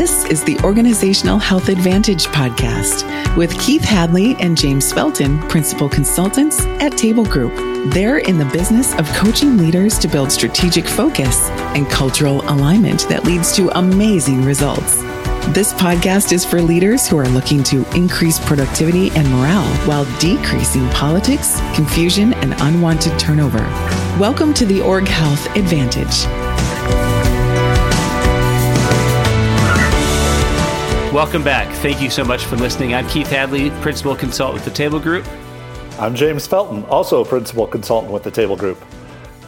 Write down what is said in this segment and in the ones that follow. This is the Organizational Health Advantage Podcast with Keith Hadley and James Spelton, Principal Consultants at Table Group. They're in the business of coaching leaders to build strategic focus and cultural alignment that leads to amazing results. This podcast is for leaders who are looking to increase productivity and morale while decreasing politics, confusion, and unwanted turnover. Welcome to the Org Health Advantage. Welcome back. Thank you so much for listening. I'm Keith Hadley, Principal Consultant with the Table Group. I'm James Spelton, also Principal Consultant with the Table Group.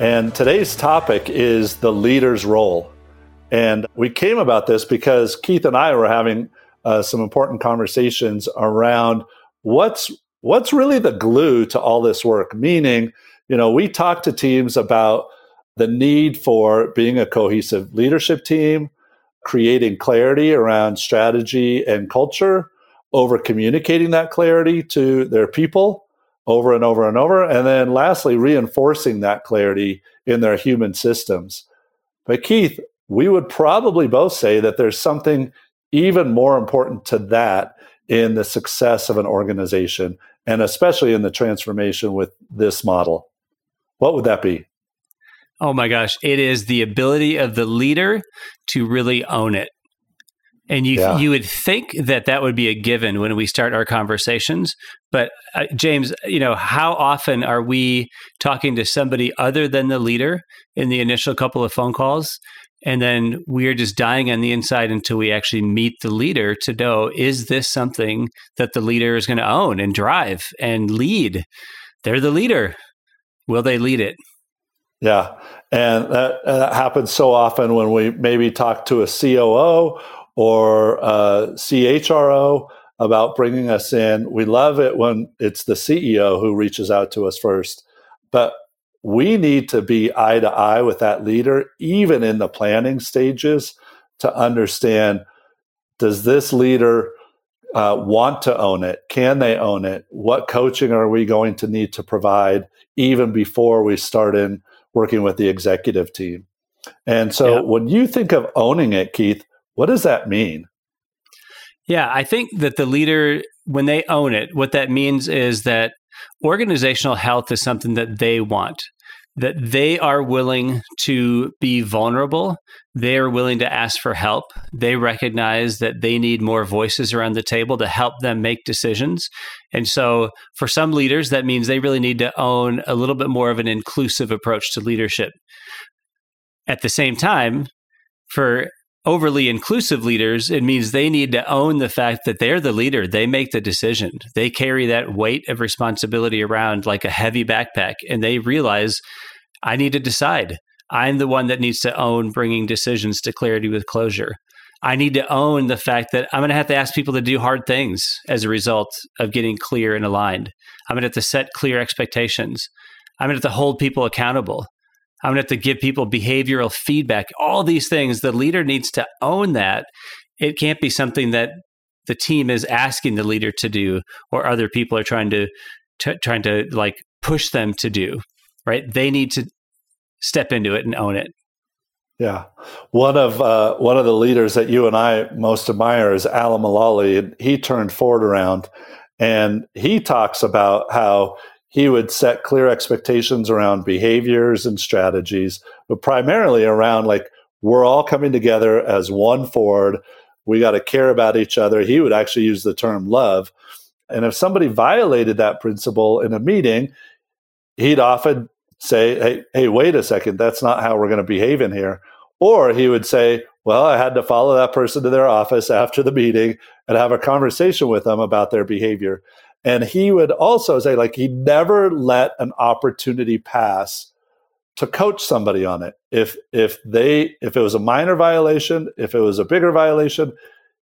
And today's topic is the leader's role. And we came about this because Keith and I were having some important conversations around what's really the glue to all this work. Meaning, you know, we talk to teams about the need for being a cohesive leadership team, creating clarity around strategy and culture, over communicating that clarity to their people over and over and over, and then lastly, reinforcing that clarity in their human systems. But Keith, we would probably both say that there's something even more important to that in the success of an organization, and especially in the transformation with this model. What would that be? Oh my gosh, it is the ability of the leader to really own it. And you would think that that would be a given when we start our conversations. But James, you know, how often are we talking to somebody other than the leader in the initial couple of phone calls? And then we're just dying on the inside until we actually meet the leader to know, is this something that the leader is going to own and drive and lead? They're the leader. Will they lead it? Yeah. And that happens so often when we maybe talk to a COO or a CHRO about bringing us in. We love it when it's the CEO who reaches out to us first. But we need to be eye to eye with that leader, even in the planning stages, to understand, does this leader want to own it? Can they own it? What coaching are we going to need to provide even before we start in working with the executive team? And so when you think of owning it, Keith, what does that mean? Yeah, I think that the leader, when they own it, what that means is that organizational health is something that they want, that they are willing to be vulnerable. They are willing to ask for help. They recognize that they need more voices around the table to help them make decisions. And so for some leaders, that means they really need to own a little bit more of an inclusive approach to leadership. At the same time, for overly inclusive leaders, it means they need to own the fact that they're the leader. They make the decision. They carry that weight of responsibility around like a heavy backpack, and they realize, I need to decide. I'm the one that needs to own bringing decisions to clarity with closure. I need to own the fact that I'm going to have to ask people to do hard things as a result of getting clear and aligned. I'm going to have to set clear expectations. I'm going to have to hold people accountable. I'm going to have to give people behavioral feedback. All these things, the leader needs to own that. It can't be something that the team is asking the leader to do, or other people are trying to like push them to do, right? They need to step into it and own it. Yeah. One of the leaders that you and I most admire is Alan Mulally, and he turned Ford around, and he talks about how he would set clear expectations around behaviors and strategies, but primarily around like, we're all coming together as one Ford. We got to care about each other. He would actually use the term love. And if somebody violated that principle in a meeting, he'd often say, hey, wait a second, that's not how we're going to behave in here. Or he would say, well, I had to follow that person to their office after the meeting and have a conversation with them about their behavior. And he would also say, like, he never let an opportunity pass to coach somebody on it. If it was a minor violation, if it was a bigger violation,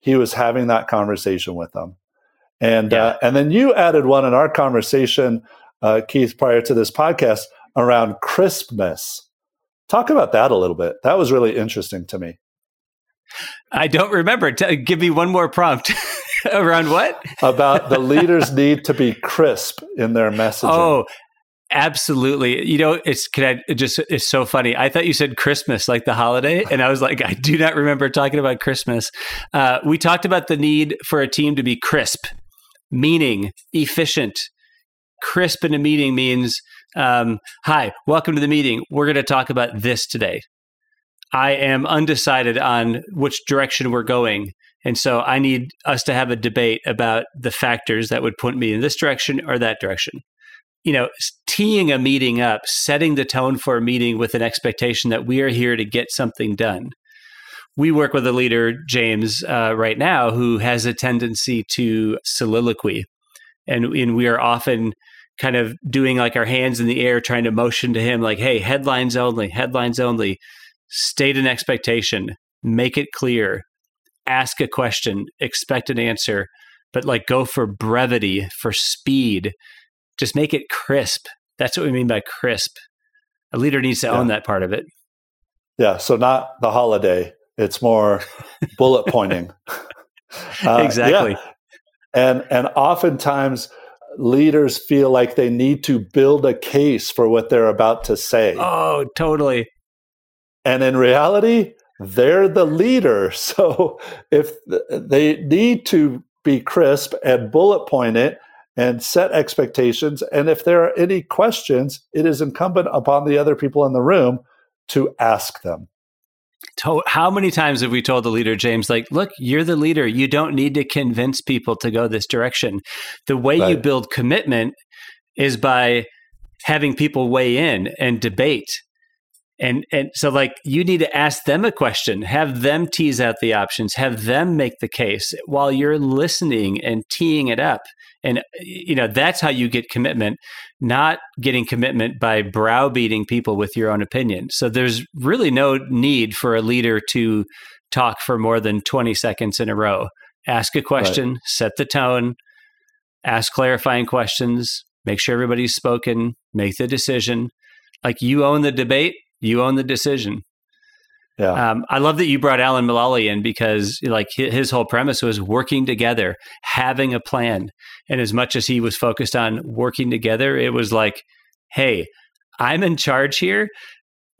he was having that conversation with them. And then you added one in our conversation, Keith, prior to this podcast, around crispness. Talk about that a little bit. That was really interesting to me. I don't remember. Give me one more prompt. Around what? About the leaders need to be crisp in their messaging. Oh, Absolutely. You know, it's so funny. I thought you said Christmas, like the holiday. And I was like, I do not remember talking about Christmas. We talked about the need for a team to be crisp, meaning efficient. Crisp in a meeting means, hi, welcome to the meeting. We're going to talk about this today. I am undecided on which direction we're going. And so I need us to have a debate about the factors that would point me in this direction or that direction. You know, teeing a meeting up, setting the tone for a meeting with an expectation that we are here to get something done. We work with a leader, James, right now, who has a tendency to soliloquy. And we are often kind of doing like our hands in the air, trying to motion to him like, hey, headlines only, state an expectation, make it clear, ask a question, expect an answer, but like go for brevity, for speed. Just make it crisp. That's what we mean by crisp. A leader needs to own that part of it. Yeah. So not the holiday. It's more bullet pointing. Exactly. Yeah. And oftentimes leaders feel like they need to build a case for what they're about to say. Oh, totally. And in reality, they're the leader. So if they need to be crisp and bullet point it, and set expectations. And if there are any questions, it is incumbent upon the other people in the room to ask them. How many times have we told the leader, James, like, look, you're the leader. You don't need to convince people to go this direction. The way you build commitment is by having people weigh in and debate. And so like you need to ask them a question, have them tease out the options, have them make the case while you're listening and teeing it up. And, you know, that's how you get commitment, not getting commitment by browbeating people with your own opinion. So there's really no need for a leader to talk for more than 20 seconds in a row. Ask a question, set the tone, ask clarifying questions, make sure everybody's spoken, make the decision. Like you own the debate. You own the decision. Yeah. I love that you brought Alan Mulally in because like his whole premise was working together, having a plan. And as much as he was focused on working together, it was like, hey, I'm in charge here.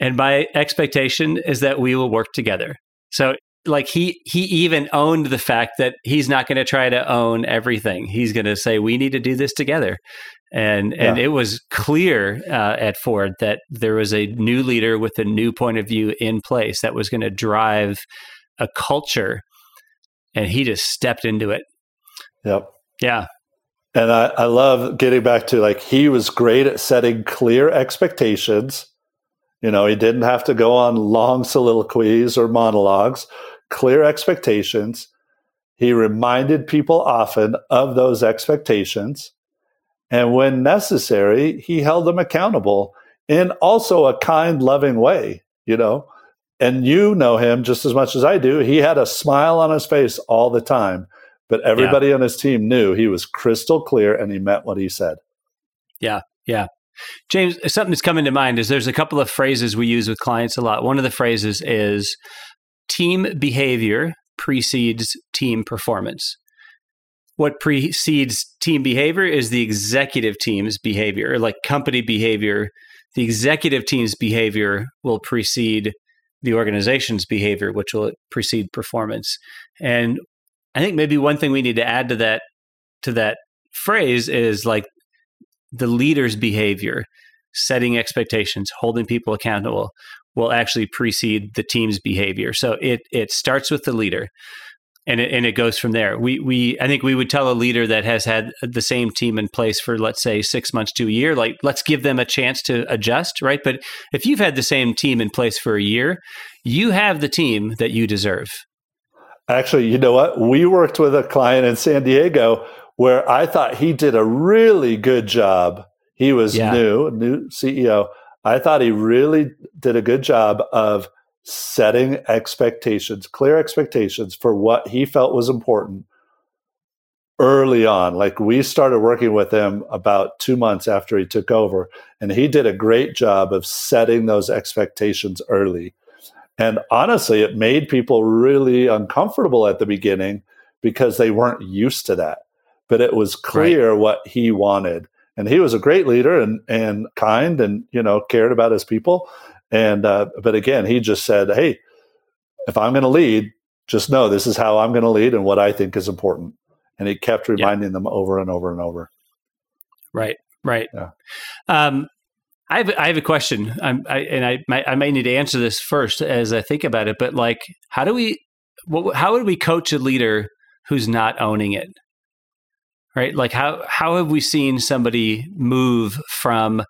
And my expectation is that we will work together. So like he even owned the fact that he's not going to try to own everything. He's going to say, we need to do this together. And it was clear at Ford that there was a new leader with a new point of view in place that was going to drive a culture. And he just stepped into it. Yep. Yeah. And I love getting back to like, he was great at setting clear expectations. You know, he didn't have to go on long soliloquies or monologues, clear expectations. He reminded people often of those expectations. And when necessary, he held them accountable in also a kind, loving way, you know. And you know him just as much as I do. He had a smile on his face all the time, but everybody on his team knew he was crystal clear and he meant what he said. Yeah, yeah. James, something that's coming to mind is there's a couple of phrases we use with clients a lot. One of the phrases is team behavior precedes team performance. What precedes team behavior is the executive team's behavior, or like company behavior. The executive team's behavior will precede the organization's behavior, which will precede performance. And I think maybe one thing we need to add to that phrase is like the leader's behavior, setting expectations, holding people accountable will actually precede the team's behavior. So it starts with the leader. And it goes from there. I think we would tell a leader that has had the same team in place for, let's say, 6 months to a year, like, let's give them a chance to adjust, right? But if you've had the same team in place for a year, you have the team that you deserve. Actually, you know what? We worked with a client in San Diego where I thought he did a really good job. He was new CEO. I thought he really did a good job of setting expectations, clear expectations for what he felt was important early on. Like we started working with him about 2 months after he took over, and he did a great job of setting those expectations early. And honestly, it made people really uncomfortable at the beginning because they weren't used to that. But it was clear what he wanted. And he was a great leader and kind and, you know, cared about his people. And, but again, he just said, hey, if I'm going to lead, just know this is how I'm going to lead and what I think is important. And he kept reminding them over and over and over. Right. Right. Yeah. I have a question, I may need to answer this first as I think about it. But like, how would we coach a leader who's not owning it? Right? Like, how have we seen somebody move from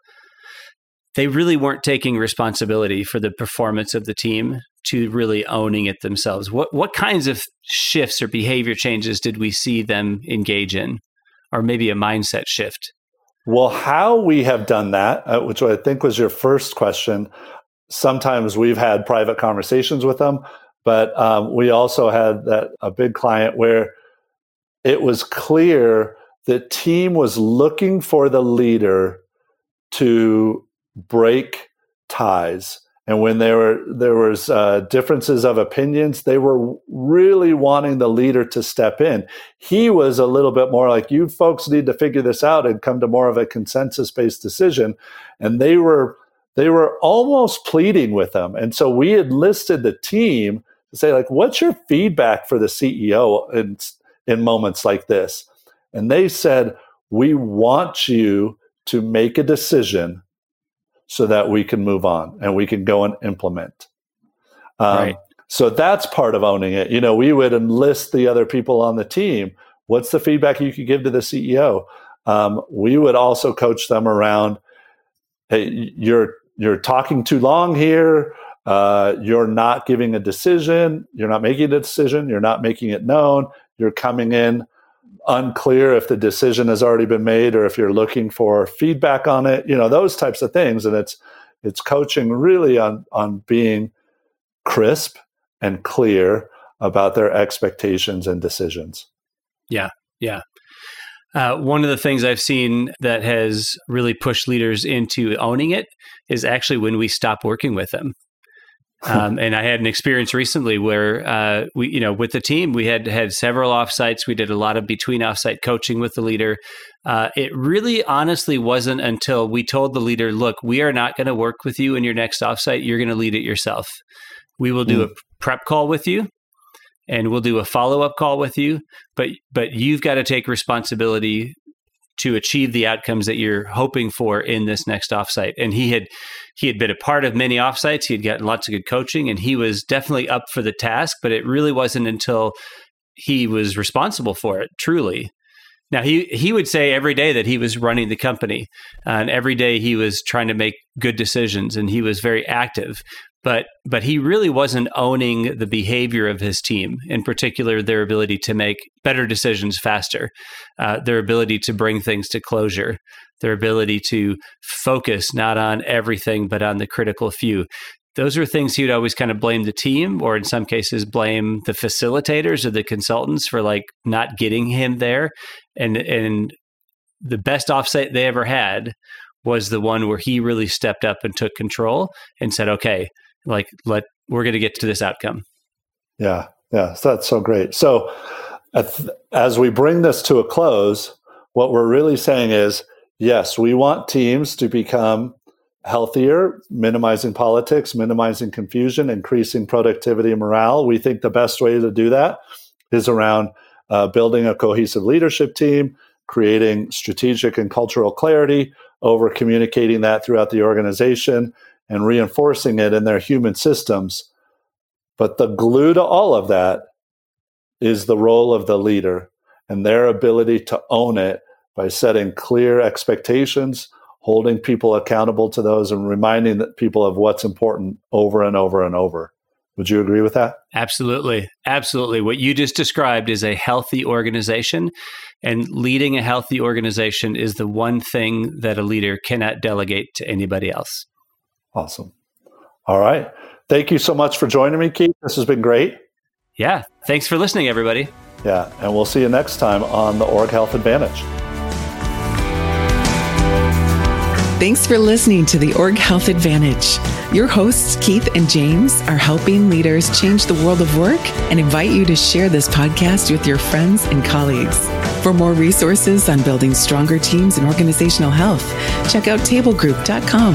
they really weren't taking responsibility for the performance of the team to really owning it themselves? What kinds of shifts or behavior changes did we see them engage in, or maybe a mindset shift? Well, how we have done that, which I think was your first question, sometimes we've had private conversations with them, but we also had a big client where it was clear the team was looking for the leader to break ties. And when there was differences of opinions, they were really wanting the leader to step in. He was a little bit more like, you folks need to figure this out and come to more of a consensus-based decision. And they were almost pleading with them. And so we enlisted the team to say, like, what's your feedback for the CEO in moments like this? And they said, we want you to make a decision so that we can move on and we can go and implement. Right. So that's part of owning it. You know, we would enlist the other people on the team. What's the feedback you could give to the CEO? We would also coach them around, hey, you're talking too long here. You're not giving a decision. You're not making a decision. You're not making it known. You're coming in unclear if the decision has already been made or if you're looking for feedback on it, you know, those types of things. And it's coaching really on being crisp and clear about their expectations and decisions. Yeah. Yeah. One of the things I've seen that has really pushed leaders into owning it is actually when we stop working with them. And I had an experience recently where we, you know, with the team, we had several offsites. We did a lot of between offsite coaching with the leader. It really honestly wasn't until we told the leader, look, we are not going to work with you in your next offsite. You're going to lead it yourself. We will do a prep call with you and we'll do a follow-up call with you, but you've got to take responsibility to achieve the outcomes that you're hoping for in this next offsite. And he had been a part of many offsites. He had gotten lots of good coaching and he was definitely up for the task, but it really wasn't until he was responsible for it, truly. Now, he would say every day that he was running the company and every day he was trying to make good decisions and he was very active, but he really wasn't owning the behavior of his team, in particular, their ability to make better decisions faster, their ability to bring things to closure, their ability to focus not on everything, but on the critical few. Those are things he would always kind of blame the team or in some cases blame the facilitators or the consultants for like not getting him there. And the best offsite they ever had was the one where he really stepped up and took control and said, okay, like we're going to get to this outcome. Yeah. Yeah. So that's so great. So as we bring this to a close, what we're really saying is, yes, we want teams to become healthier, minimizing politics, minimizing confusion, increasing productivity and morale. We think the best way to do that is around building a cohesive leadership team, creating strategic and cultural clarity, over communicating that throughout the organization and reinforcing it in their human systems. But the glue to all of that is the role of the leader and their ability to own it by setting clear expectations, holding people accountable to those and reminding people of what's important over and over and over. Would you agree with that? Absolutely. Absolutely. What you just described is a healthy organization, and leading a healthy organization is the one thing that a leader cannot delegate to anybody else. Awesome. All right. Thank you so much for joining me, Keith. This has been great. Yeah. Thanks for listening, everybody. Yeah. And we'll see you next time on the Org Health Advantage. Thanks for listening to the Org Health Advantage. Your hosts, Keith and James, are helping leaders change the world of work and invite you to share this podcast with your friends and colleagues. For more resources on building stronger teams and organizational health, check out tablegroup.com.